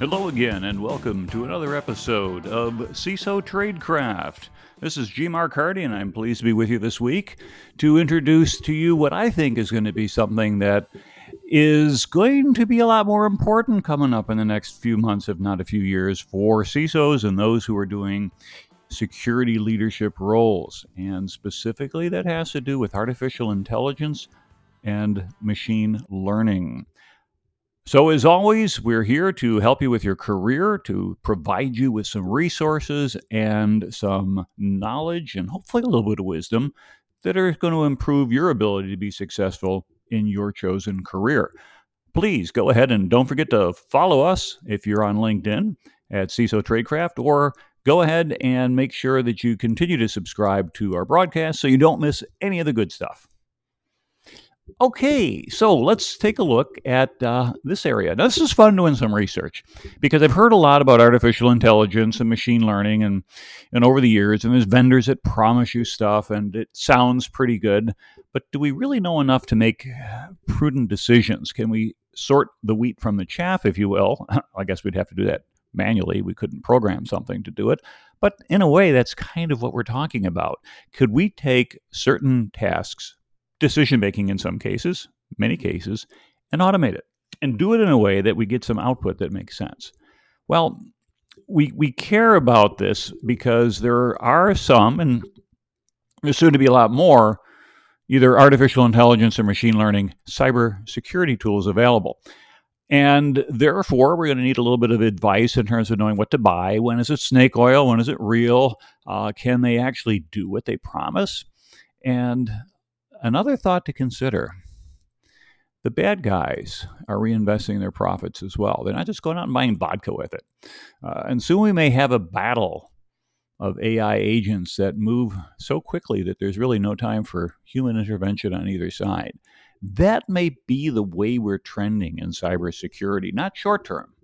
Hello again, and welcome to another episode of CISO Tradecraft. This is G. Mark Hardy, and I'm pleased to be with you this week to introduce to you what I think is going to be something that is going to be a lot more important coming up in the next few months, if not a few years, for CISOs and those who are doing security leadership roles. And specifically, that has to do with artificial intelligence and machine learning. So as always, we're here to help you with your career, to provide you with some resources and some knowledge and hopefully a little bit of wisdom that are going to improve your ability to be successful in your chosen career. Please go ahead and don't forget to follow us if you're on LinkedIn at CISO Tradecraft, or go ahead and make sure that you continue to subscribe to our broadcast so you don't miss any of the good stuff. Okay, so let's take a look at this area. Now, this is fun doing some research because I've heard a lot about artificial intelligence and machine learning and over the years, and there's vendors that promise you stuff, and it sounds pretty good, but do we really know enough to make prudent decisions? Can we sort the wheat from the chaff, if you will? I guess we'd have to do that manually. We couldn't program something to do it, but in a way, that's kind of what we're talking about. Could we take certain tasks, decision-making in some cases, many cases, and automate it, and do it in a way that we get some output that makes sense? Well, we care about this because there are some, and there's soon to be a lot more, either artificial intelligence or machine learning cybersecurity tools available. And therefore, we're going to need a little bit of advice in terms of knowing what to buy. When is it snake oil? When is it real? Can they actually do what they promise? And another thought to consider, the bad guys are reinvesting their profits as well. They're not just going out and buying vodka with it. And soon we may have a battle of AI agents that move so quickly that there's really no time for human intervention on either side. That may be the way we're trending in cybersecurity, not short term,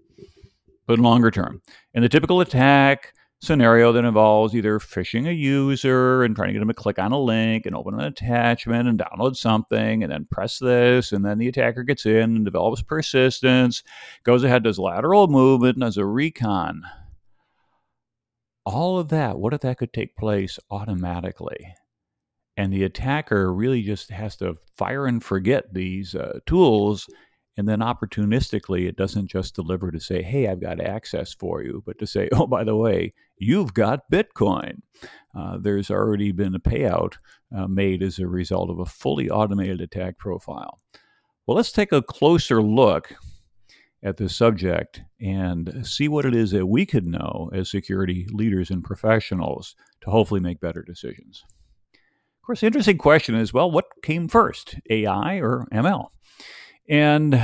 but longer term. And the typical attack scenario that involves either phishing a user and trying to get them to click on a link and open an attachment and download something and then press this, and then the attacker gets in and develops persistence, goes ahead, does lateral movement, does a recon. All of that, what if that could take place automatically? And the attacker really just has to fire and forget these tools. And then opportunistically, it doesn't just deliver to say, hey, I've got access for you, but to say, oh, by the way, you've got Bitcoin. There's already been a payout made as a result of a fully automated attack profile. Well, let's take a closer look at this subject and see what it is that we could know as security leaders and professionals to hopefully make better decisions. Of course, the interesting question is, well, what came first, AI or ML? And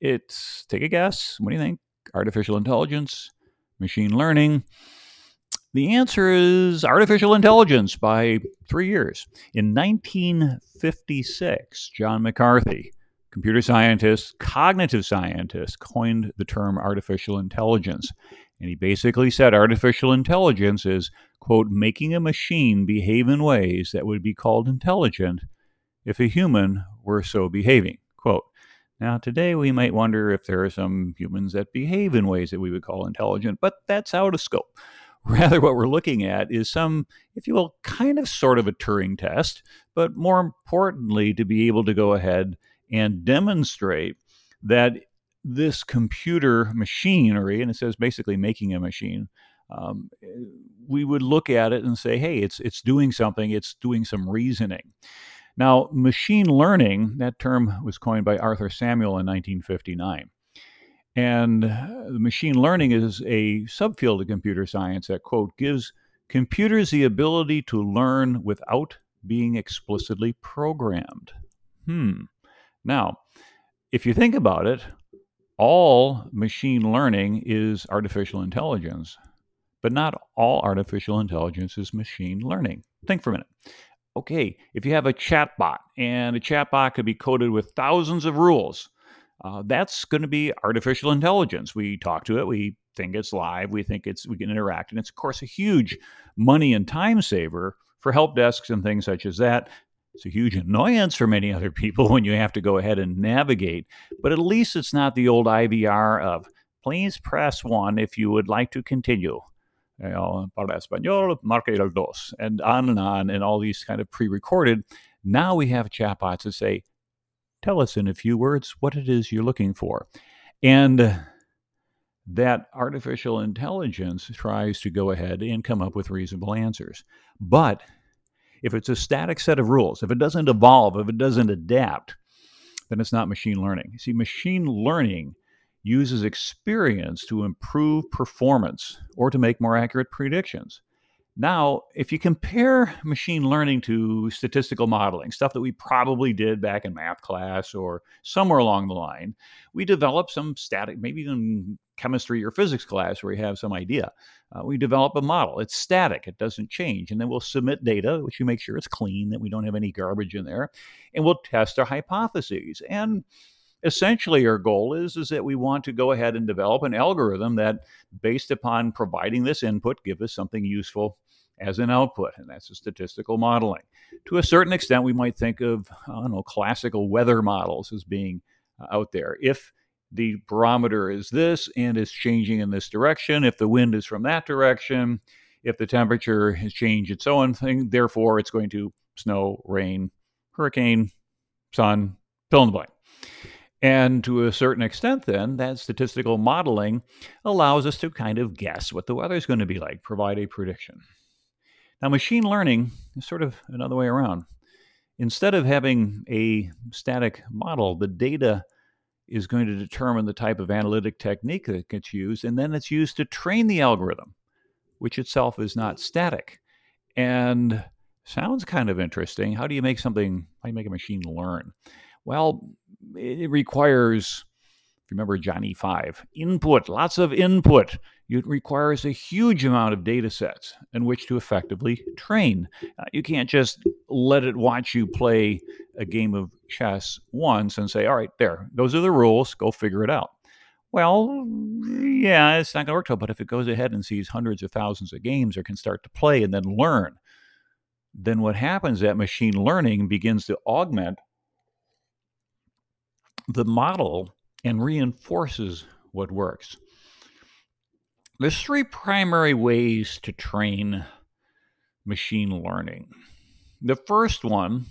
it's, take a guess, what do you think? Artificial intelligence, machine learning. The answer is artificial intelligence by 3 years. In 1956, John McCarthy, computer scientist, cognitive scientist, coined the term artificial intelligence. And he basically said artificial intelligence is, quote, making a machine behave in ways that would be called intelligent if a human were so behaving, quote. Now, today we might wonder if there are some humans that behave in ways that we would call intelligent, but that's out of scope. Rather, what we're looking at is some, if you will, kind of sort of a Turing test, but more importantly, to be able to go ahead and demonstrate that this computer machinery, and it says basically making a machine, we would look at it and say, hey, it's doing something, it's doing some reasoning. Now, machine learning, that term was coined by Arthur Samuel in 1959. And machine learning is a subfield of computer science that, quote, gives computers the ability to learn without being explicitly programmed. Now, if you think about it, all machine learning is artificial intelligence, but not all artificial intelligence is machine learning. Think for a minute. Okay, if you have a chatbot, and a chatbot could be coded with thousands of rules, that's going to be artificial intelligence. We talk to it, we think it's live, we think we can interact, and it's, of course, a huge money and time saver for help desks and things such as that. It's a huge annoyance for many other people when you have to go ahead and navigate, but at least it's not the old IVR of please press 1 if you would like to continue. You know, para español, marque el 2, and on, and all these kind of pre-recorded. Now we have chatbots that say, tell us in a few words what it is you're looking for. And that artificial intelligence tries to go ahead and come up with reasonable answers. But if it's a static set of rules, if it doesn't evolve, if it doesn't adapt, then it's not machine learning. You see, machine learning uses experience to improve performance or to make more accurate predictions. Now, if you compare machine learning to statistical modeling, stuff that we probably did back in math class or somewhere along the line, we develop some static, maybe even chemistry or physics class where we have some idea. We develop a model. It's static. It doesn't change. And then we'll submit data, which we make sure it's clean, that we don't have any garbage in there. And we'll test our hypotheses. And essentially, our goal is that we want to go ahead and develop an algorithm that, based upon providing this input, gives us something useful as an output, and that's a statistical modeling. To a certain extent, we might think of, I don't know, classical weather models as being out there. If the barometer is this and is changing in this direction, if the wind is from that direction, if the temperature has changed and so on, therefore it's going to snow, rain, hurricane, sun, fill in the blank. And to a certain extent, then, that statistical modeling allows us to kind of guess what the weather is going to be like, provide a prediction. Now, machine learning is sort of another way around. Instead of having a static model, the data is going to determine the type of analytic technique that gets used, and then it's used to train the algorithm, which itself is not static. And sounds kind of interesting. How do you make something, how do you make a machine learn? Well, it requires, if you remember Johnny 5, input, lots of input. It requires a huge amount of data sets in which to effectively train. You can't just let it watch you play a game of chess once and say, all right, there, those are the rules, go figure it out. Well, yeah, it's not going to work, but if it goes ahead and sees hundreds of thousands of games or can start to play and then learn, then what happens is that machine learning begins to augment the model and reinforces what works. There's three primary ways to train machine learning. The first one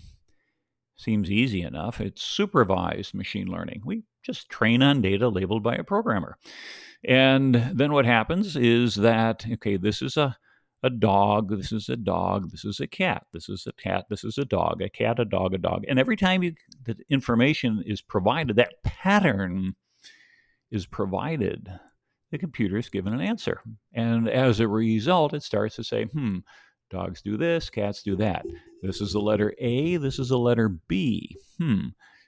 seems easy enough. It's supervised machine learning. We just train on data labeled by a programmer. And then what happens is that, okay, this is a dog, this is a dog, this is a cat, this is a cat, this is a cat, a dog, a dog. And every time the information is provided, that pattern is provided, the computer is given an answer. And as a result, it starts to say, dogs do this, cats do that. This is the letter A, this is the letter B.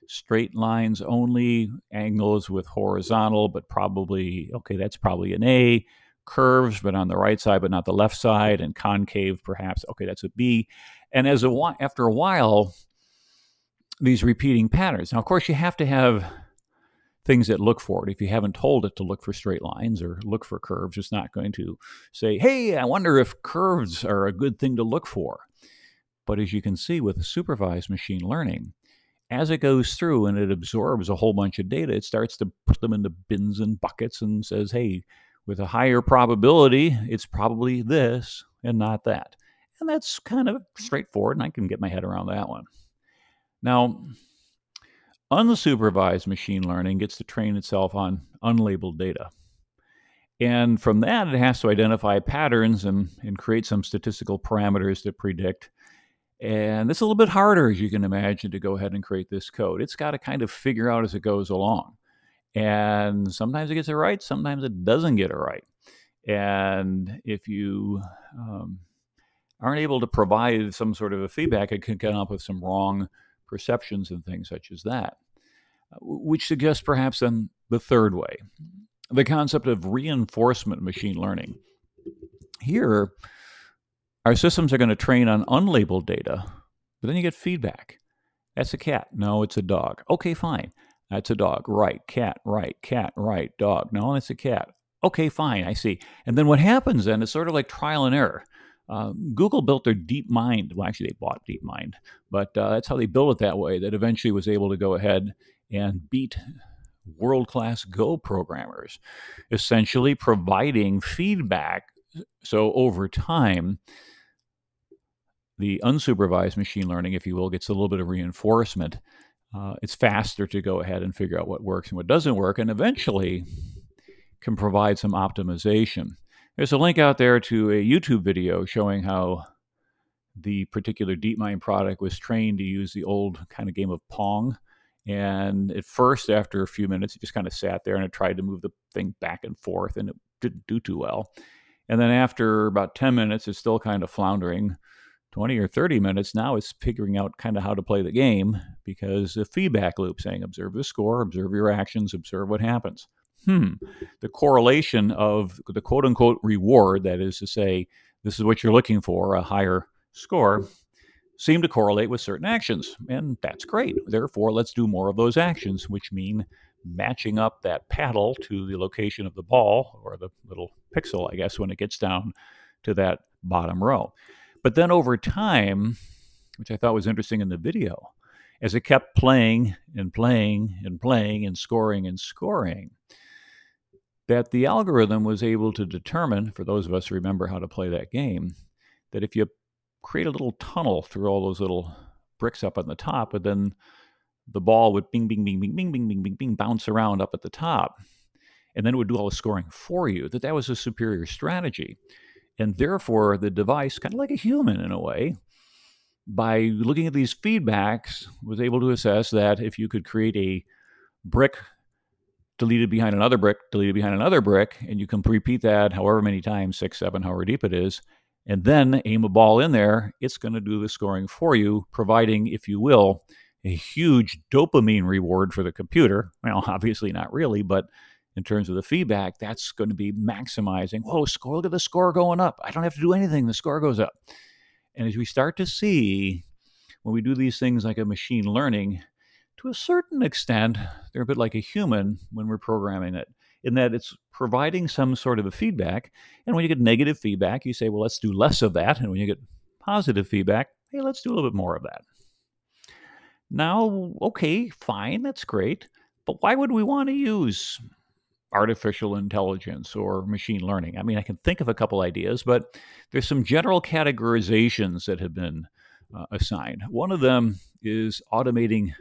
Straight lines only, angles with horizontal, but probably, okay, that's probably an A. Curves, but on the right side, but not the left side, and concave, perhaps. Okay, that's a B. And after a while, these repeating patterns. Now, of course, you have to have things that look for it. If you haven't told it to look for straight lines or look for curves, it's not going to say, hey, I wonder if curves are a good thing to look for. But as you can see with the supervised machine learning, as it goes through and it absorbs a whole bunch of data, it starts to put them into bins and buckets and says, hey, with a higher probability, it's probably this and not that. And that's kind of straightforward, and I can get my head around that one. Now, unsupervised machine learning gets to train itself on unlabeled data. And from that, it has to identify patterns and create some statistical parameters to predict. And it's a little bit harder, as you can imagine, to go ahead and create this code. It's got to kind of figure out as it goes along. And sometimes it gets it right, sometimes it doesn't get it right. And if you aren't able to provide some sort of a feedback, it can come up with some wrong perceptions and things such as that, which suggests perhaps then the third way, the concept of reinforcement machine learning. Here, our systems are going to train on unlabeled data, but then you get feedback. That's a cat. No, it's a dog. Okay, fine. That's a dog, right, cat, right, dog. No, that's a cat. Okay, fine, I see. And then what happens then is sort of like trial and error. Google built their DeepMind. Well, actually, they bought DeepMind, but that's how they built it that way, that eventually was able to go ahead and beat world-class Go programmers, essentially providing feedback. So over time, the unsupervised machine learning, if you will, gets a little bit of reinforcement. It's faster to go ahead and figure out what works and what doesn't work, and eventually can provide some optimization. There's a link out there to a YouTube video showing how the particular DeepMind product was trained to use the old kind of game of Pong. And at first, after a few minutes, it just kind of sat there and it tried to move the thing back and forth, and it didn't do too well. And then after about 10 minutes, it's still kind of floundering. 20 or 30 minutes, now it's figuring out kind of how to play the game because the feedback loop saying, observe the score, observe your actions, observe what happens. The correlation of the quote-unquote reward, that is to say, this is what you're looking for, a higher score, seemed to correlate with certain actions. And that's great. Therefore, let's do more of those actions, which mean matching up that paddle to the location of the ball or the little pixel, I guess, when it gets down to that bottom row. But then over time, which I thought was interesting in the video, as it kept playing and playing and playing and scoring, that the algorithm was able to determine, for those of us who remember how to play that game, that if you create a little tunnel through all those little bricks up on the top, and then the ball would bing, bing, bing, bing, bing, bing, bing, bing, bing, bounce around up at the top, and then it would do all the scoring for you, that was a superior strategy. And therefore, the device, kind of like a human in a way, by looking at these feedbacks, was able to assess that if you could create a brick deleted behind another brick, deleted behind another brick, and you can repeat that however many times, 6, 7, however deep it is, and then aim a ball in there, it's going to do the scoring for you, providing, if you will, a huge dopamine reward for the computer. Well, obviously not really, but in terms of the feedback, that's going to be maximizing. Whoa, score, look at the score going up. I don't have to do anything. The score goes up. And as we start to see, when we do these things like a machine learning, to a certain extent, they're a bit like a human when we're programming it, in that it's providing some sort of a feedback. And when you get negative feedback, you say, well, let's do less of that. And when you get positive feedback, hey, let's do a little bit more of that. Now, okay, fine, that's great. But why would we want to use artificial intelligence or machine learning? I mean, I can think of a couple ideas, but there's some general categorizations that have been assigned. One of them is automating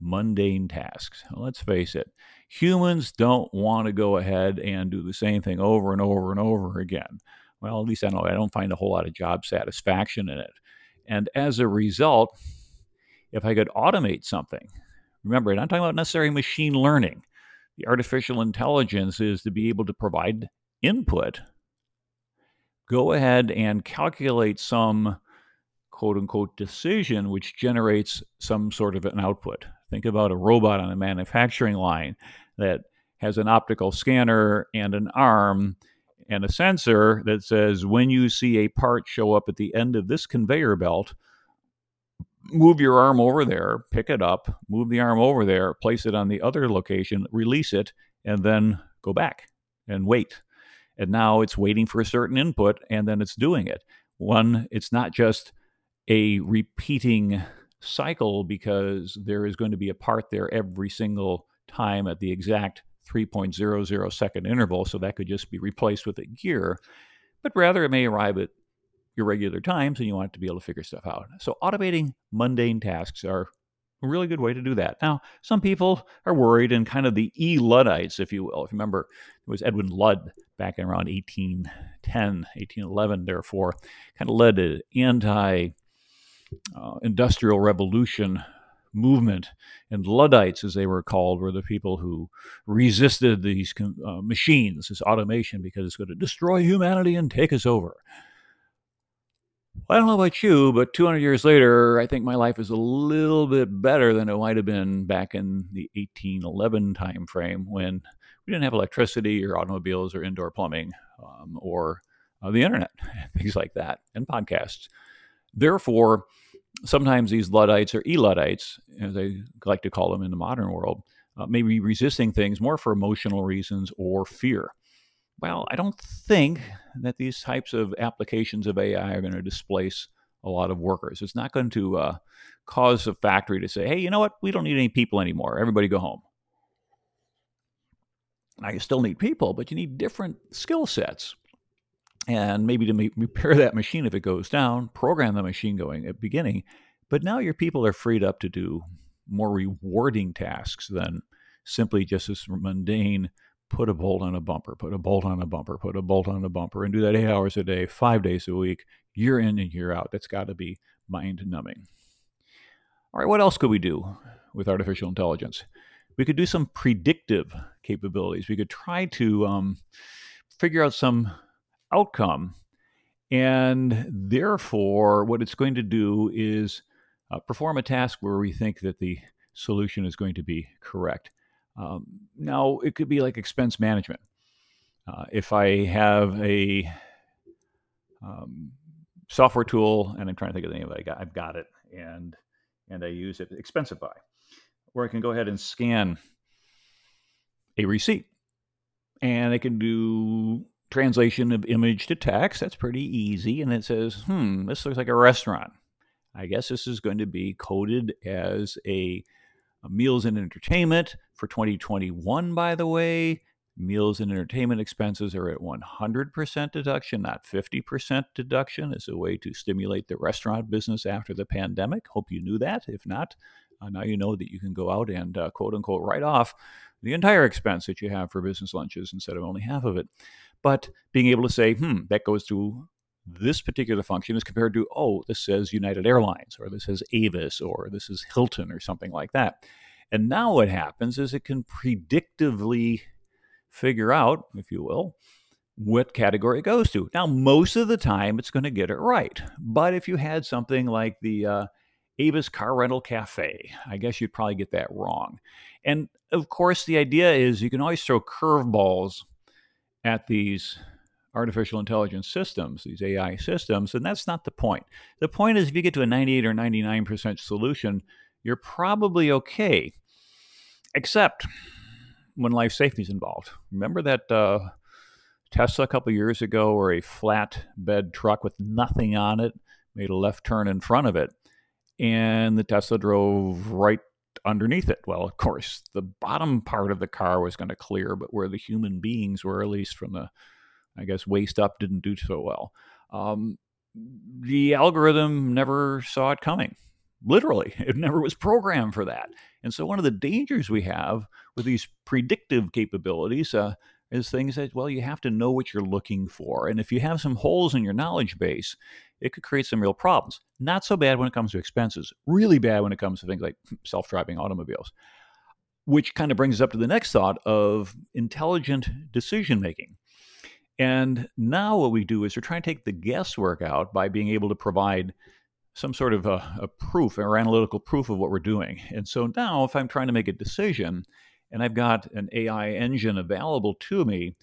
mundane tasks. Well, let's face it, humans don't want to go ahead and do the same thing over and over and over again. Well, at least I don't find a whole lot of job satisfaction in it. And as a result, if I could automate something, remember, I'm not talking about necessarily machine learning. The artificial intelligence is to be able to provide input, go ahead and calculate some quote-unquote decision which generates some sort of an output. Think about a robot on a manufacturing line that has an optical scanner and an arm and a sensor that says, when you see a part show up at the end of this conveyor belt, move your arm over there, pick it up, move the arm over there, place it on the other location, release it, and then go back and wait. And now it's waiting for a certain input, and then it's doing it. One, it's not just a repeating cycle because there is going to be a part there every single time at the exact 3.00 second interval, so that could just be replaced with a gear. But rather, it may arrive at irregular times, and you want it to be able to figure stuff out. So automating mundane tasks are a really good way to do that. Now, some people are worried, and kind of the Luddites, if you will. If you remember, it was Edwin Ludd back in around 1810, 1811, therefore, kind of led an anti-industrial revolution movement. And Luddites, as they were called, were the people who resisted these machines, this automation, because it's going to destroy humanity and take us over. Well, I don't know about you, but 200 years later, I think my life is a little bit better than it might have been back in the 1811 time frame when we didn't have electricity or automobiles or indoor plumbing or the internet, things like that, and podcasts. Therefore, sometimes these Luddites or Luddites, as I like to call them in the modern world, may be resisting things more for emotional reasons or fear. Well, I don't think that these types of applications of AI are going to displace a lot of workers. It's not going to cause a factory to say, hey, you know what? We don't need any people anymore. Everybody go home. Now, you still need people, but you need different skill sets. And maybe to repair that machine if it goes down, program the machine going at the beginning. But now your people are freed up to do more rewarding tasks than simply just this mundane, put a bolt on a bumper, put a bolt on a bumper, put a bolt on a bumper, and do that 8 hours a day, 5 days a week, year in and year out. That's got to be mind-numbing. All right, what else could we do with artificial intelligence? We could do some predictive capabilities. We could try to figure out some outcome, and therefore what it's going to do is perform a task where we think that the solution is going to be correct. Now, it could be like expense management. If I have a software tool, and I'm trying to think of the name of it, I've got it, and I use it, Expensify, where I can go ahead and scan a receipt, and I can do translation of image to text. That's pretty easy, and it says, this looks like a restaurant. I guess this is going to be coded as a meals and entertainment for 2021, by the way. Meals and entertainment expenses are at 100% deduction, not 50% deduction, as a way to stimulate the restaurant business after the pandemic. Hope you knew that. If not, now you know that you can go out and quote unquote write off the entire expense that you have for business lunches instead of only half of it. But being able to say, that goes to this particular function as compared to, this says United Airlines, or this says Avis, or this is Hilton, or something like that. And now what happens is it can predictively figure out, if you will, what category it goes to. Now, most of the time, it's going to get it right. But if you had something like the Avis Car Rental Cafe, I guess you'd probably get that wrong. And, of course, the idea is you can always throw curveballs at these artificial intelligence systems, these AI systems, and that's not the point. The point is if you get to a 98 or 99% solution, you're probably okay, except when life safety is involved. Remember that Tesla a couple years ago where a flatbed truck with nothing on it made a left turn in front of it, and the Tesla drove right underneath it? Well, of course, the bottom part of the car was going to clear, but where the human beings were, at least from the waist up, didn't do so well. The algorithm never saw it coming. Literally, it never was programmed for that. And so one of the dangers we have with these predictive capabilities is things that, you have to know what you're looking for. And if you have some holes in your knowledge base, it could create some real problems. Not so bad when it comes to expenses, really bad when it comes to things like self-driving automobiles, which kind of brings us up to the next thought of intelligent decision-making. And now what we do is we're trying to take the guesswork out by being able to provide some sort of a proof or analytical proof of what we're doing. And so now if I'm trying to make a decision and I've got an AI engine available to me,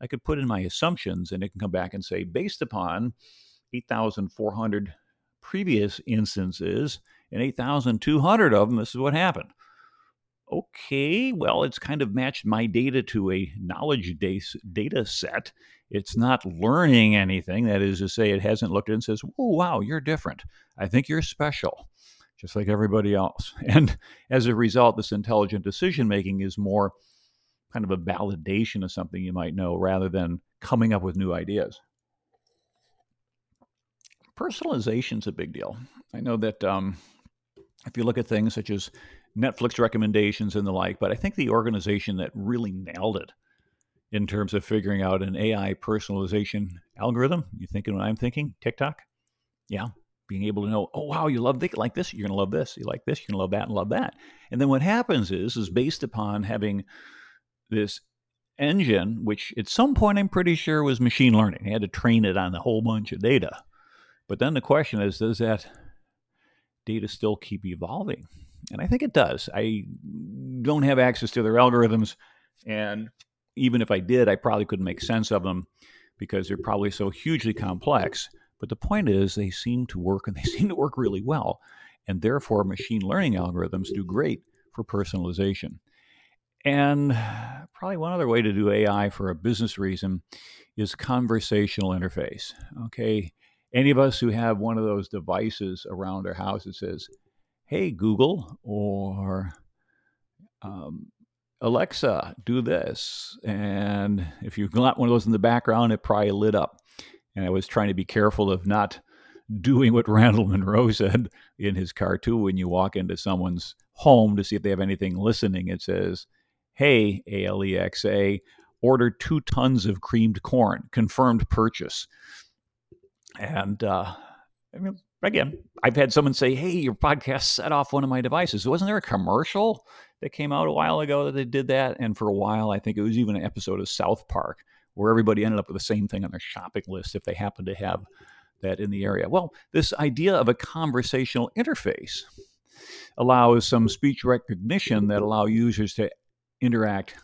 I could put in my assumptions and it can come back and say, based upon 8,400 previous instances and 8,200 of them, this is what happened. Okay, well, it's kind of matched my data to a knowledge base data set. It's not learning anything. That is to say, it hasn't looked at it and says, oh, wow, you're different. I think you're special, just like everybody else. And as a result, this intelligent decision-making is more kind of a validation of something you might know rather than coming up with new ideas. Personalization is a big deal. I know that if you look at things such as Netflix recommendations and the like, but I think the organization that really nailed it in terms of figuring out an AI personalization algorithm, you thinking what I'm thinking? TikTok? Yeah. Being able to know, you love like this, you're going to love this. You like this, you're going to love that and love that. And then what happens is based upon having this engine, which at some point I'm pretty sure was machine learning. They had to train it on a whole bunch of data. But then the question is, does that data still keep evolving? And I think it does. I don't have access to their algorithms. And even if I did, I probably couldn't make sense of them because they're probably so hugely complex. But the point is they seem to work, and they seem to work really well. And therefore, machine learning algorithms do great for personalization. And probably one other way to do AI for a business reason is conversational interface. Okay, any of us who have one of those devices around our house that says, hey, Google, or Alexa, do this. And if you got one of those in the background, it probably lit up. And I was trying to be careful of not doing what Randall Monroe said in his cartoon. When you walk into someone's home to see if they have anything listening, it says, hey, Alexa, order 2 tons of creamed corn, confirmed purchase. And I mean, again, I've had someone say, hey, your podcast set off one of my devices. Wasn't there a commercial that came out a while ago that they did that? And for a while, I think it was even an episode of South Park where everybody ended up with the same thing on their shopping list if they happened to have that in the area. Well, this idea of a conversational interface allows some speech recognition that allow users to interact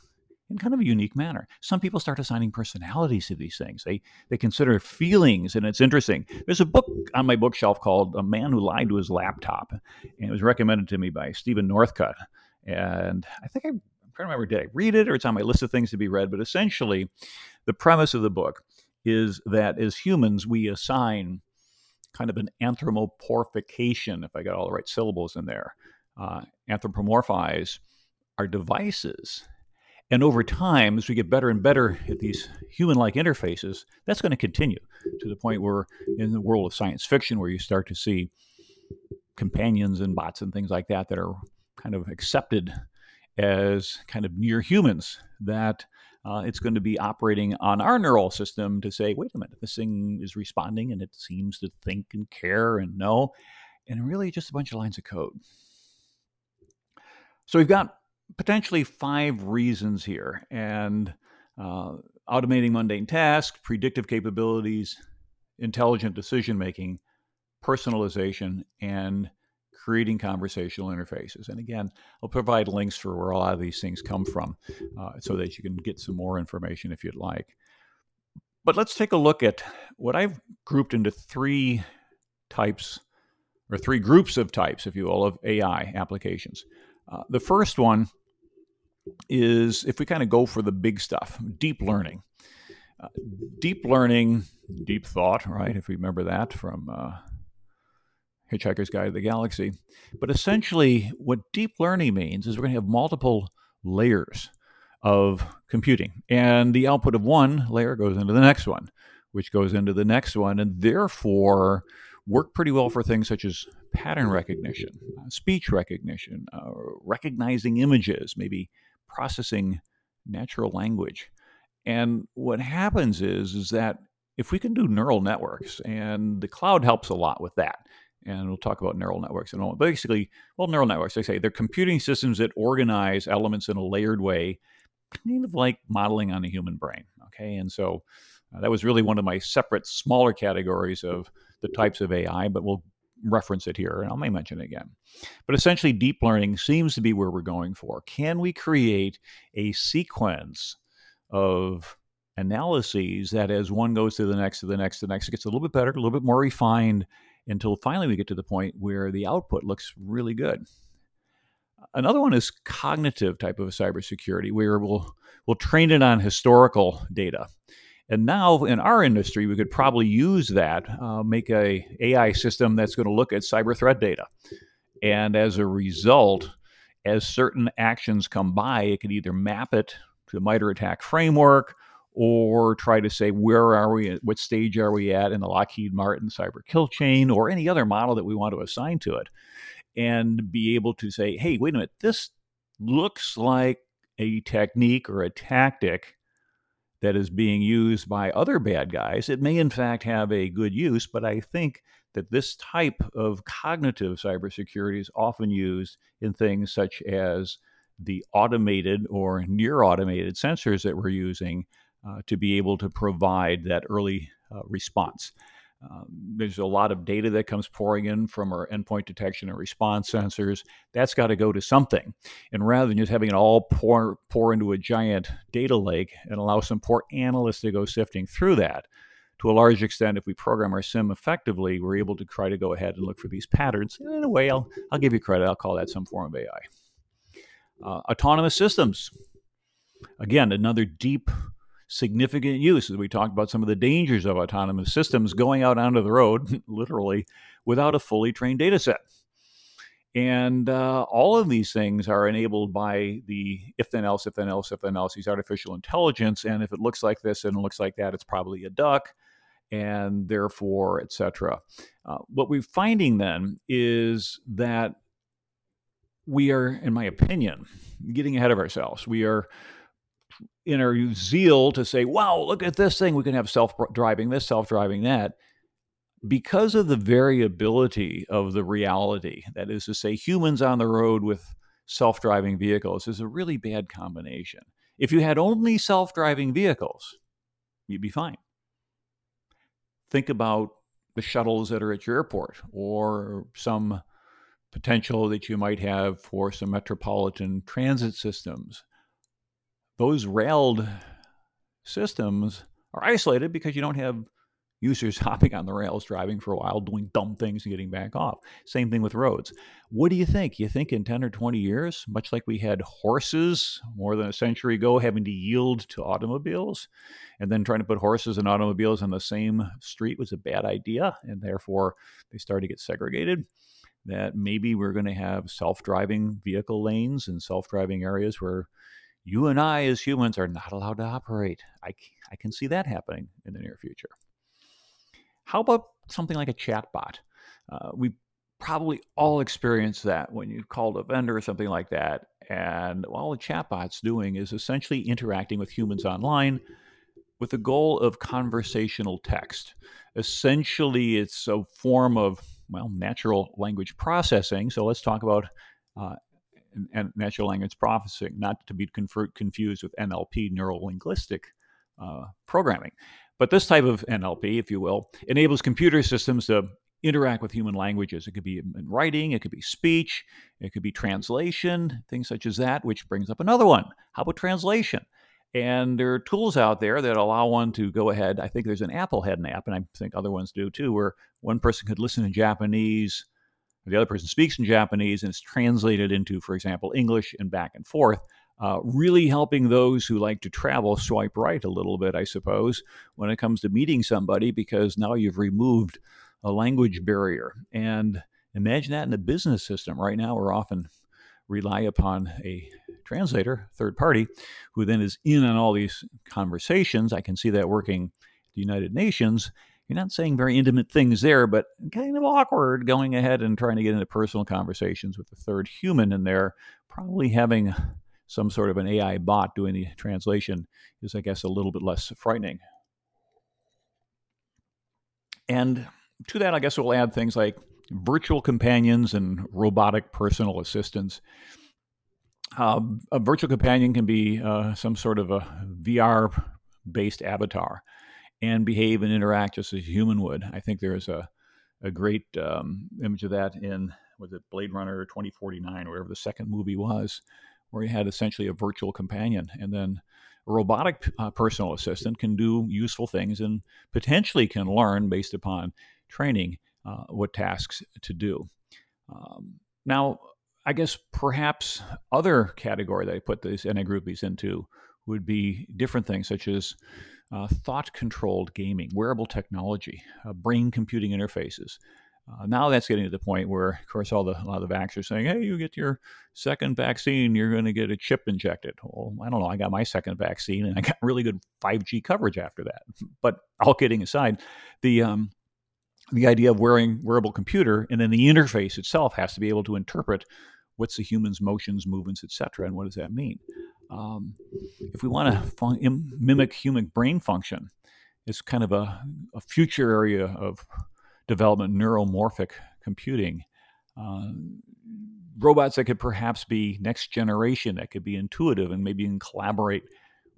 in kind of a unique manner. Some people start assigning personalities to these things. They consider feelings, and it's interesting. There's a book on my bookshelf called A Man Who Lied to His Laptop, and it was recommended to me by Stephen Northcutt. And I think I'm trying to remember, did I read it, or it's on my list of things to be read? But essentially, the premise of the book is that as humans, we assign kind of an anthropomorphication, if I got all the right syllables in there, anthropomorphize our devices. And over time, as we get better and better at these human-like interfaces, that's going to continue to the point where in the world of science fiction, where you start to see companions and bots and things like that that are kind of accepted as kind of near humans, that it's going to be operating on our neural system to say, wait a minute, this thing is responding and it seems to think and care and know, and really just a bunch of lines of code. So we've got potentially 5 reasons here, and automating mundane tasks, predictive capabilities, intelligent decision-making, personalization, and creating conversational interfaces. And again, I'll provide links for where a lot of these things come from so that you can get some more information if you'd like. But let's take a look at what I've grouped into 3 groups of types, if you will, of AI applications. The first one is, if we kind of go for the big stuff, deep learning. Deep thought, right? If we remember that from Hitchhiker's Guide to the Galaxy. But essentially, what deep learning means is we're going to have multiple layers of computing. And the output of one layer goes into the next one, which goes into the next one, and therefore work pretty well for things such as pattern recognition, speech recognition, recognizing images, maybe processing natural language. And what happens is that if we can do neural networks, and the cloud helps a lot with that, and we'll talk about neural networks in a moment. Basically, well, neural networks, they say they're computing systems that organize elements in a layered way, kind of like modeling on a human brain, okay? And so that was really one of my separate, smaller categories of the types of AI, but we'll reference it here, and I may mention it again. But essentially, deep learning seems to be where we're going for. Can we create a sequence of analyses that as one goes to the next, to the next, to the next, it gets a little bit better, a little bit more refined, until finally we get to the point where the output looks really good. Another one is cognitive type of cybersecurity, where we'll train it on historical data. And now in our industry, we could probably use that, make a AI system that's going to look at cyber threat data. And as a result, as certain actions come by, it can either map it to the MITRE ATT&CK framework or try to say, where are we at, what stage are we at in the Lockheed Martin cyber kill chain or any other model that we want to assign to it, and be able to say, hey, wait a minute, this looks like a technique or a tactic that is being used by other bad guys. It may, in fact, have a good use, but I think that this type of cognitive cybersecurity is often used in things such as the automated or near-automated sensors that we're using to be able to provide that early response. There's a lot of data that comes pouring in from our endpoint detection and response sensors. That's got to go to something. And rather than just having it all pour into a giant data lake and allow some poor analyst to go sifting through that, to a large extent, if we program our SIM effectively, we're able to try to go ahead and look for these patterns. And in a way, I'll give you credit. I'll call that some form of AI. Autonomous systems. Again, another deep significant use, as we talked about some of the dangers of autonomous systems going out onto the road, literally, without a fully trained data set. And all of these things are enabled by the if then else, these artificial intelligence. And if it looks like this and it looks like that, it's probably a duck, and therefore, et cetera. What we're finding then is that we are, in my opinion, getting ahead of ourselves. We are, in our zeal to say, wow, look at this thing, we can have self-driving this, self-driving that. Because of the variability of the reality, that is to say, humans on the road with self-driving vehicles is a really bad combination. If you had only self-driving vehicles, you'd be fine. Think about the shuttles that are at your airport or some potential that you might have for some metropolitan transit systems. Those railed systems are isolated because you don't have users hopping on the rails, driving for a while, doing dumb things and getting back off. Same thing with roads. What do you think? You think in 10 or 20 years, much like we had horses more than a century ago having to yield to automobiles, and then trying to put horses and automobiles on the same street was a bad idea, and therefore they started to get segregated, that maybe we're going to have self-driving vehicle lanes and self-driving areas where you and I as humans are not allowed to operate. I can see that happening in the near future. How about something like a chatbot? We probably all experienced that when you called a vendor or something like that. And all a chatbot's doing is essentially interacting with humans online with the goal of conversational text. Essentially, it's a form of, well, natural language processing. So let's talk about natural language processing, not to be confused with NLP, neuro-linguistic programming. But this type of NLP, if you will, enables computer systems to interact with human languages. It could be in writing, it could be speech, it could be translation, things such as that, which brings up another one. How about translation? And there are tools out there that allow one to go ahead. I think there's an Apple had an app, and I think other ones do too, where one person could listen in Japanese, the other person speaks in Japanese, and it's translated into, for example, English and back and forth. Really helping those who like to travel swipe right a little bit, I suppose, when it comes to meeting somebody, because now you've removed a language barrier. And imagine that in the business system. Right now, we're often rely upon a translator, third party, who then is in on all these conversations. I can see that working at the United Nations. You're not saying very intimate things there, but kind of awkward going ahead and trying to get into personal conversations with the third human in there, probably having some sort of an AI bot doing the translation is, I guess, a little bit less frightening. And to that, I guess we'll add things like virtual companions and robotic personal assistants. A virtual companion can be some sort of a VR-based avatar and behave and interact just as a human would. I think there is a great image of that in, was it Blade Runner 2049, whatever the second movie was, where you had essentially a virtual companion. And then a robotic personal assistant can do useful things and potentially can learn, based upon training, what tasks to do. Now, I guess perhaps other category that I put these groupies into would be different things, such as thought-controlled gaming, wearable technology, brain computing interfaces. Now that's getting to the point where, of course, a lot of the vaxxers are saying, hey, you get your second vaccine, you're going to get a chip injected. Well, I don't know. I got my second vaccine, and I got really good 5G coverage after that. But all kidding aside, the idea of wearing wearable computer and then the interface itself has to be able to interpret what's the human's motions, movements, et cetera, and what does that mean? If we want to mimic human brain function, it's kind of a future area of development, neuromorphic computing, robots that could perhaps be next generation, that could be intuitive and maybe even collaborate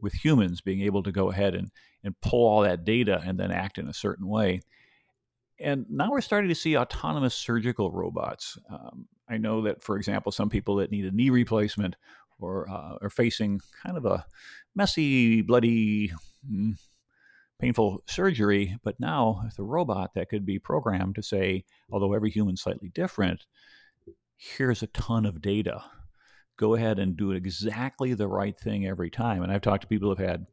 with humans, being able to go ahead and pull all that data and then act in a certain way. And now we're starting to see autonomous surgical robots. I know that, for example, some people that need a knee replacement or are facing kind of a messy, bloody, painful surgery, but now with a robot that could be programmed to say, although every human's slightly different, here's a ton of data. Go ahead and do exactly the right thing every time. And I've talked to people who've had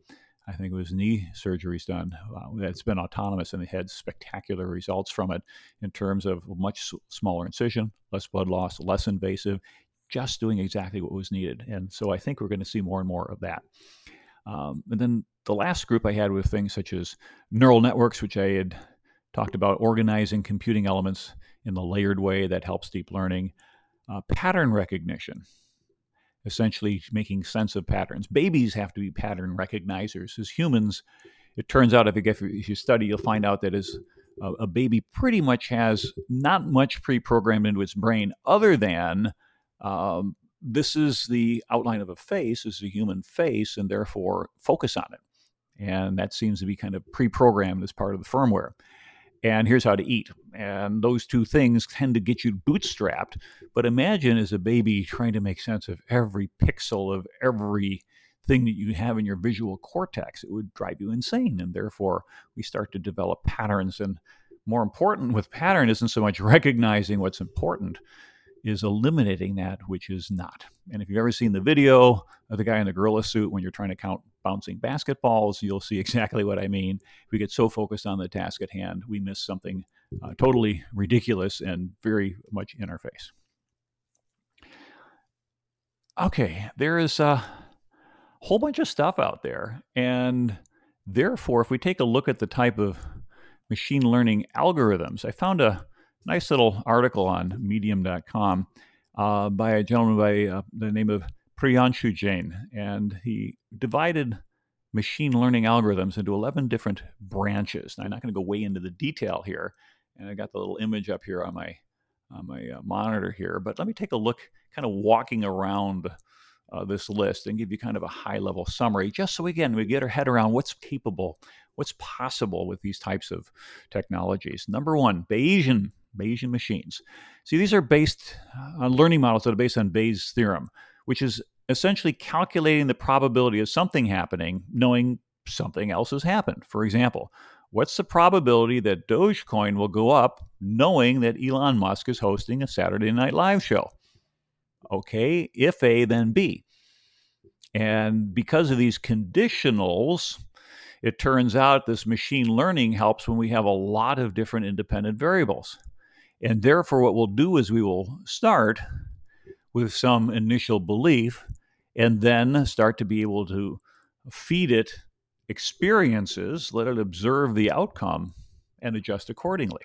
I think it was knee surgeries done that's been autonomous, and they had spectacular results from it in terms of much smaller incision, less blood loss, less invasive, just doing exactly what was needed. And so I think we're going to see more and more of that. And then the last group I had with things such as neural networks, which I had talked about, organizing computing elements in the layered way that helps deep learning, pattern recognition, essentially making sense of patterns. Babies have to be pattern recognizers. As humans, it turns out if you study, you'll find out that as a baby pretty much has not much pre-programmed into its brain other than this is the outline of a face, this is a human face, and therefore focus on it. And that seems to be kind of pre-programmed as part of the firmware. And here's how to eat. And those two things tend to get you bootstrapped. But imagine as a baby trying to make sense of every pixel of every thing that you have in your visual cortex. It would drive you insane. And therefore, we start to develop patterns. And more important with pattern isn't so much recognizing what's important, is eliminating that which is not. And if you've ever seen the video of the guy in the gorilla suit when you're trying to count bouncing basketballs, you'll see exactly what I mean. We get so focused on the task at hand, we miss something totally ridiculous and very much in our face. Okay, there is a whole bunch of stuff out there. And therefore, if we take a look at the type of machine learning algorithms, I found a nice little article on medium.com by a gentleman by the name of Priyanshu Jain. And he divided machine learning algorithms into 11 different branches. Now, I'm not going to go way into the detail here. And I got the little image up here on my monitor here. But let me take a look, kind of walking around this list and give you kind of a high-level summary, just so, again, we get our head around what's capable, what's possible with these types of technologies. Number one, Bayesian machines. See, these are based on learning models that are based on Bayes' theorem, which is essentially calculating the probability of something happening, knowing something else has happened. For example, what's the probability that Dogecoin will go up, knowing that Elon Musk is hosting a Saturday Night Live show? Okay, if A, then B. And because of these conditionals, it turns out this machine learning helps when we have a lot of different independent variables. And therefore, what we'll do is we will start with some initial belief and then start to be able to feed it experiences, let it observe the outcome, and adjust accordingly.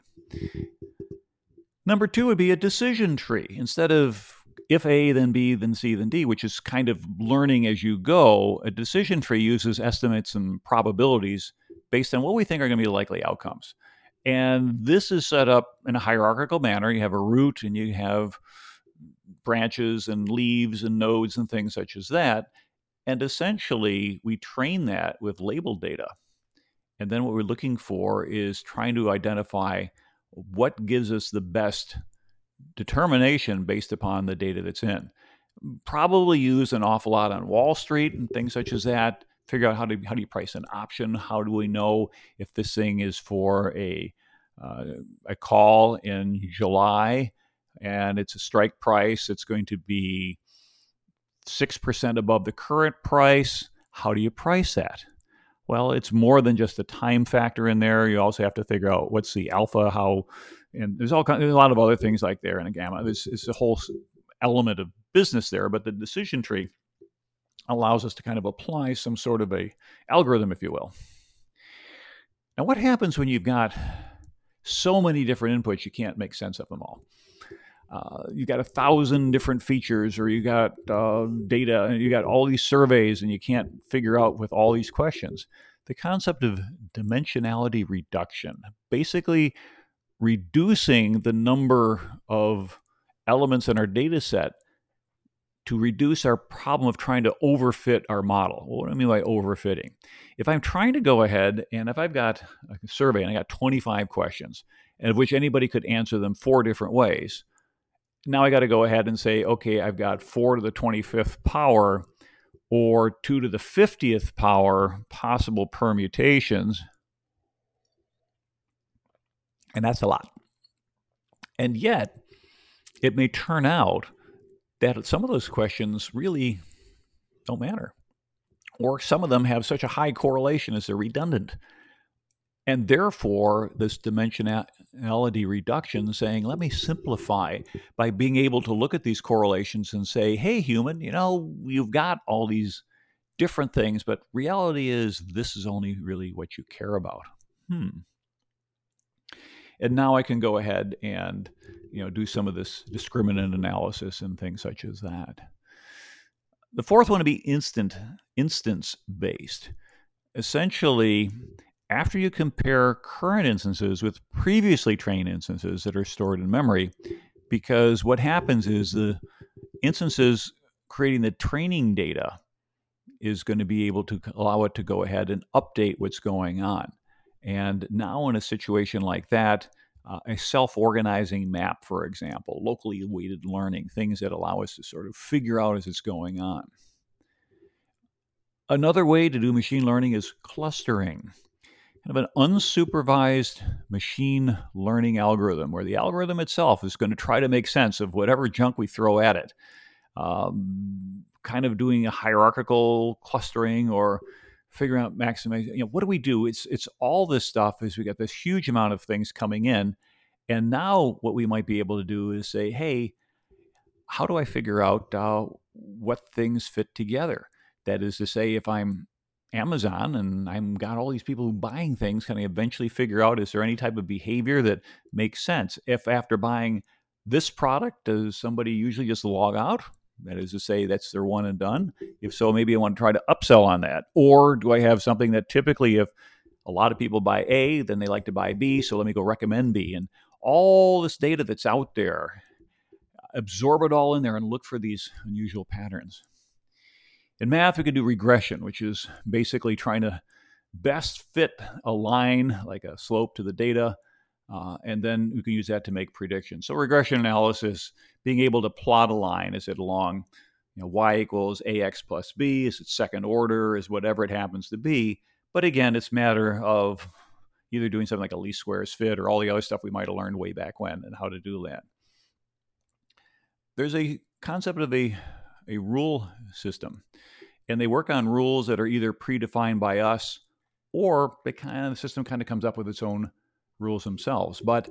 Number two would be a decision tree. Instead of if A, then B, then C, then D, which is kind of learning as you go, a decision tree uses estimates and probabilities based on what we think are going to be likely outcomes. And this is set up in a hierarchical manner. You have a root and you have branches and leaves and nodes and things such as that. And essentially, we train that with labeled data. And then what we're looking for is trying to identify what gives us the best determination based upon the data that's in. Probably used an awful lot on Wall Street and things such as that. Figure out how do you price an option? How do we know if this thing is for a call in July and it's a strike price? It's going to be 6% above the current price. How do you price that? Well, it's more than just the time factor in there. You also have to figure out what's the alpha, how, and there's a lot of other things like there and a gamma. It's a whole element of business there, but the decision tree allows us to kind of apply some sort of a algorithm, if you will. Now, what happens when you've got so many different inputs, you can't make sense of them all? You've got 1,000 different features, or you got data, and you got all these surveys, and you can't figure out with all these questions. The concept of dimensionality reduction, basically reducing the number of elements in our data set to reduce our problem of trying to overfit our model. Well, what do I mean by overfitting? If I'm trying to go ahead, and if I've got a survey, and I got 25 questions, and of which anybody could answer them 4 different ways, now I got to go ahead and say, okay, I've got 4 to the 25th power or 2 to the 50th power possible permutations. And that's a lot. And yet, it may turn out that some of those questions really don't matter or some of them have such a high correlation as they're redundant. And therefore, this dimensionality reduction saying, let me simplify by being able to look at these correlations and say, hey, human, you know, you've got all these different things, but reality is this is only really what you care about. And now I can go ahead and, you know, do some of this discriminant analysis and things such as that. The fourth one would be instance-based. Essentially, after you compare current instances with previously trained instances that are stored in memory, because what happens is the instances creating the training data is going to be able to allow it to go ahead and update what's going on. And now in a situation like that, a self-organizing map, for example, locally weighted learning, things that allow us to sort of figure out as it's going on. Another way to do machine learning is clustering. Kind of an unsupervised machine learning algorithm where the algorithm itself is going to try to make sense of whatever junk we throw at it. Kind of doing a hierarchical clustering or figuring out maximizing, you know, what do we do? It's all this stuff is we got this huge amount of things coming in. And now what we might be able to do is say, hey, how do I figure out what things fit together? That is to say, if I'm Amazon and I've got all these people buying things, can I eventually figure out, is there any type of behavior that makes sense? If after buying this product, does somebody usually just log out? That is to say, that's their one and done. If so, maybe I want to try to upsell on that. Or do I have something that typically if a lot of people buy A, then they like to buy B, so let me go recommend B. And all this data that's out there, absorb it all in there and look for these unusual patterns. In math, we can do regression, which is basically trying to best fit a line, like a slope to the data, and then we can use that to make predictions. So regression analysis, being able to plot a line, is it along, you know, y equals ax plus b, is it second order, is whatever it happens to be. But again, it's a matter of either doing something like a least squares fit or all the other stuff we might have learned way back when and how to do that. There's a concept of a rule system, and they work on rules that are either predefined by us or the system kind of comes up with its own rules themselves. But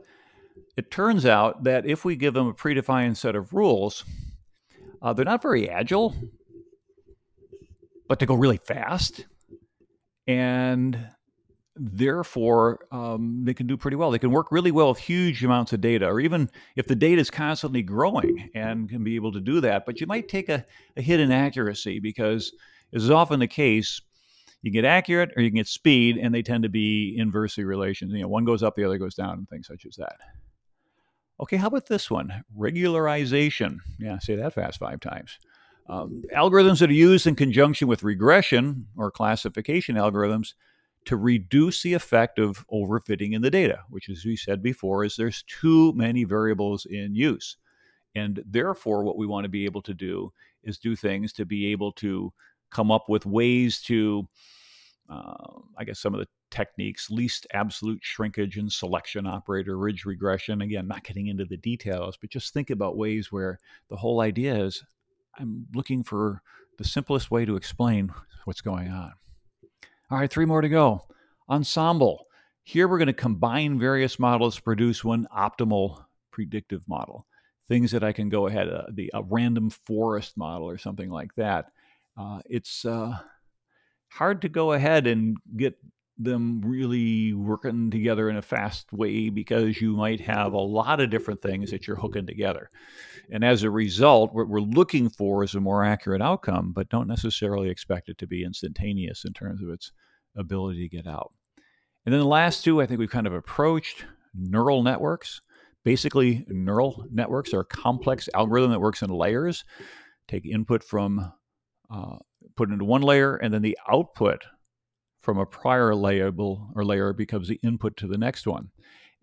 it turns out that if we give them a predefined set of rules, they're not very agile, but they go really fast. And therefore, they can do pretty well. They can work really well with huge amounts of data, or even if the data is constantly growing, and can be able to do that. But you might take a hit in accuracy, because as is often the case, you get accurate or you can get speed, and they tend to be inversely relations. You know, one goes up, the other goes down, and things such as that. Okay, how about this one? Regularization. Yeah, say that fast 5 times. Algorithms that are used in conjunction with regression or classification algorithms to reduce the effect of overfitting in the data, which, as we said before, is there's too many variables in use. And therefore, what we want to be able to do is do things to be able to come up with ways to, I guess some of the techniques, least absolute shrinkage and selection operator, ridge regression. Again, not getting into the details, but just think about ways where the whole idea is I'm looking for the simplest way to explain what's going on. All right, 3 more to go. Ensemble. Here we're going to combine various models to produce one optimal predictive model. Things that I can go ahead, a random forest model or something like that. It's hard to go ahead and get them really working together in a fast way, because you might have a lot of different things that you're hooking together. And as a result, what we're looking for is a more accurate outcome, but don't necessarily expect it to be instantaneous in terms of its ability to get out. And then the last 2, I think we've kind of approached. Neural networks. Basically, neural networks are a complex algorithm that works in layers. Take input from put into one layer, and then the output from a prior layer becomes the input to the next one.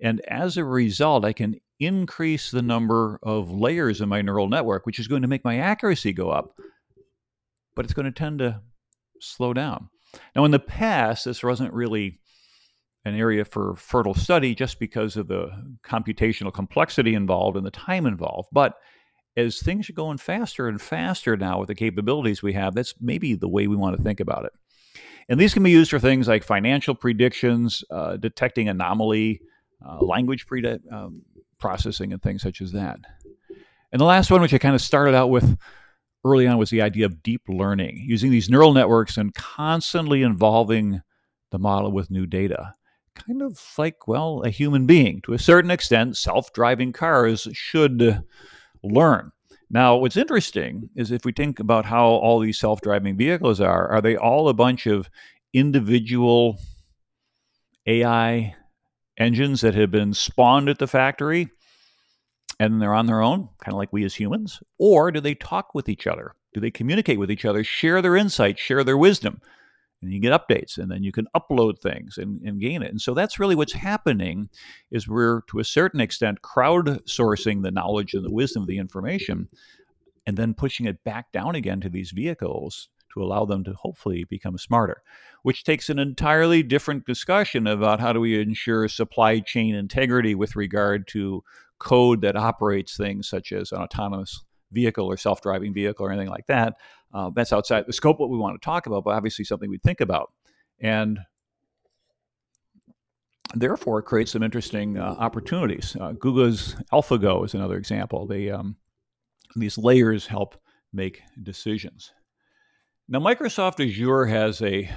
And as a result, I can increase the number of layers in my neural network, which is going to make my accuracy go up, but it's going to tend to slow down. Now, in the past, this wasn't really an area for fertile study just because of the computational complexity involved and the time involved, but as things are going faster and faster now with the capabilities we have, that's maybe the way we want to think about it. And these can be used for things like financial predictions, detecting anomaly, language processing, and things such as that. And the last one, which I kind of started out with early on, was the idea of deep learning, using these neural networks and constantly involving the model with new data. Kind of like, well, a human being. To a certain extent, self-driving cars should learn. Now, what's interesting is if we think about how all these self-driving vehicles are they all a bunch of individual AI engines that have been spawned at the factory and they're on their own, kind of like we as humans? Or do they talk with each other? Do they communicate with each other, share their insights, share their wisdom? And you get updates, and then you can upload things and gain it. And so that's really what's happening is we're, to a certain extent, crowdsourcing the knowledge and the wisdom of the information and then pushing it back down again to these vehicles to allow them to hopefully become smarter, which takes an entirely different discussion about how do we ensure supply chain integrity with regard to code that operates things such as an autonomous vehicle or self-driving vehicle or anything like that. That's outside the scope of what we want to talk about, but obviously something we think about. And therefore, it creates some interesting opportunities. Google's AlphaGo is another example. These layers help make decisions. Now, Microsoft Azure has a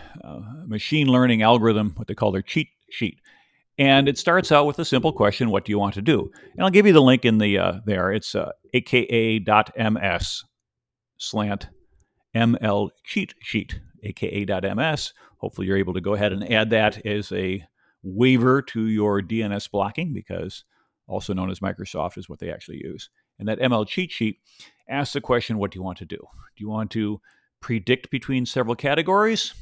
machine learning algorithm, what they call their cheat sheet. And it starts out with a simple question, what do you want to do? And I'll give you the link in the there. It's aka.ms/ML cheat sheet, aka.ms. Hopefully you're able to go ahead and add that as a waiver to your DNS blocking, because also known as Microsoft is what they actually use. And that ML cheat sheet asks the question, what do you want to do? Do you want to predict between several categories?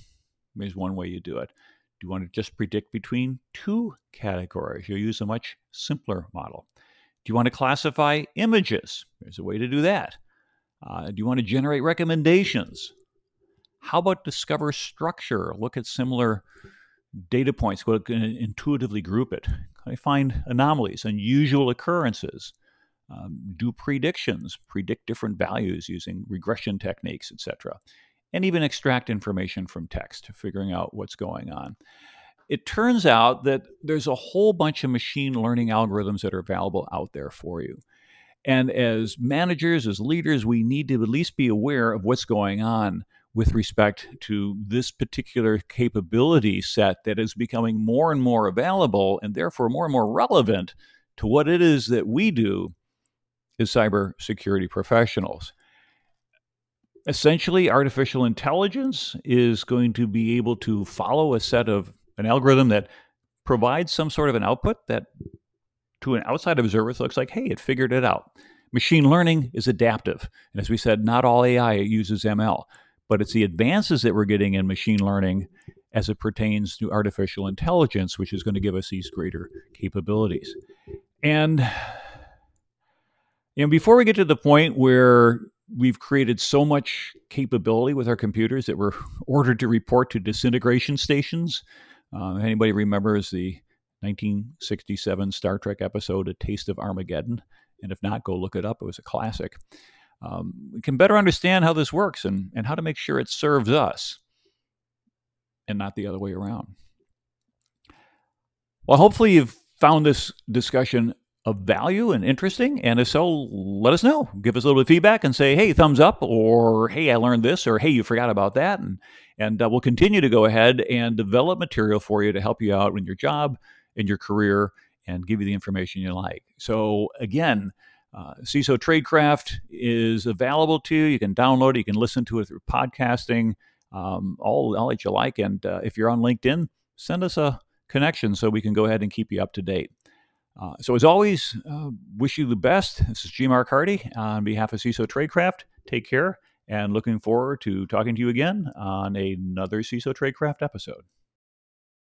There's one way you do it. Do you want to just predict between two categories? You'll use a much simpler model. Do you want to classify images? There's a way to do that. Do you want to generate recommendations? How about discover structure? Look at similar data points. Go intuitively group it. Can I find anomalies, unusual occurrences? Do predictions. Predict different values using regression techniques, etc. And even extract information from text, figuring out what's going on. It turns out that there's a whole bunch of machine learning algorithms that are available out there for you. And as managers, as leaders, we need to at least be aware of what's going on with respect to this particular capability set that is becoming more and more available and therefore more and more relevant to what it is that we do as cybersecurity professionals. Essentially, artificial intelligence is going to be able to follow a set of an algorithm that provides some sort of an output that to an outside observer looks like, hey, it figured it out. Machine learning is adaptive. And as we said, not all AI uses ML, but it's the advances that we're getting in machine learning as it pertains to artificial intelligence, which is going to give us these greater capabilities. And before we get to the point where we've created so much capability with our computers that we're ordered to report to disintegration stations. Anybody remembers the 1967 Star Trek episode, A Taste of Armageddon? And if not, go look it up. It was a classic. We can better understand how this works and how to make sure it serves us and not the other way around. Well, hopefully you've found this discussion of value and interesting, and if so, let us know. Give us a little bit of feedback and say, hey, thumbs up, or hey, I learned this, or hey, you forgot about that, and we'll continue to go ahead and develop material for you to help you out in your job, in your career, and give you the information you like. So again, CISO Tradecraft is available to you. You can download it. You can listen to it through podcasting, all that you like, and if you're on LinkedIn, send us a connection so we can go ahead and keep you up to date. So as always, wish you the best. This is G. Mark Hardy on behalf of CISO Tradecraft. Take care, and looking forward to talking to you again on another CISO Tradecraft episode.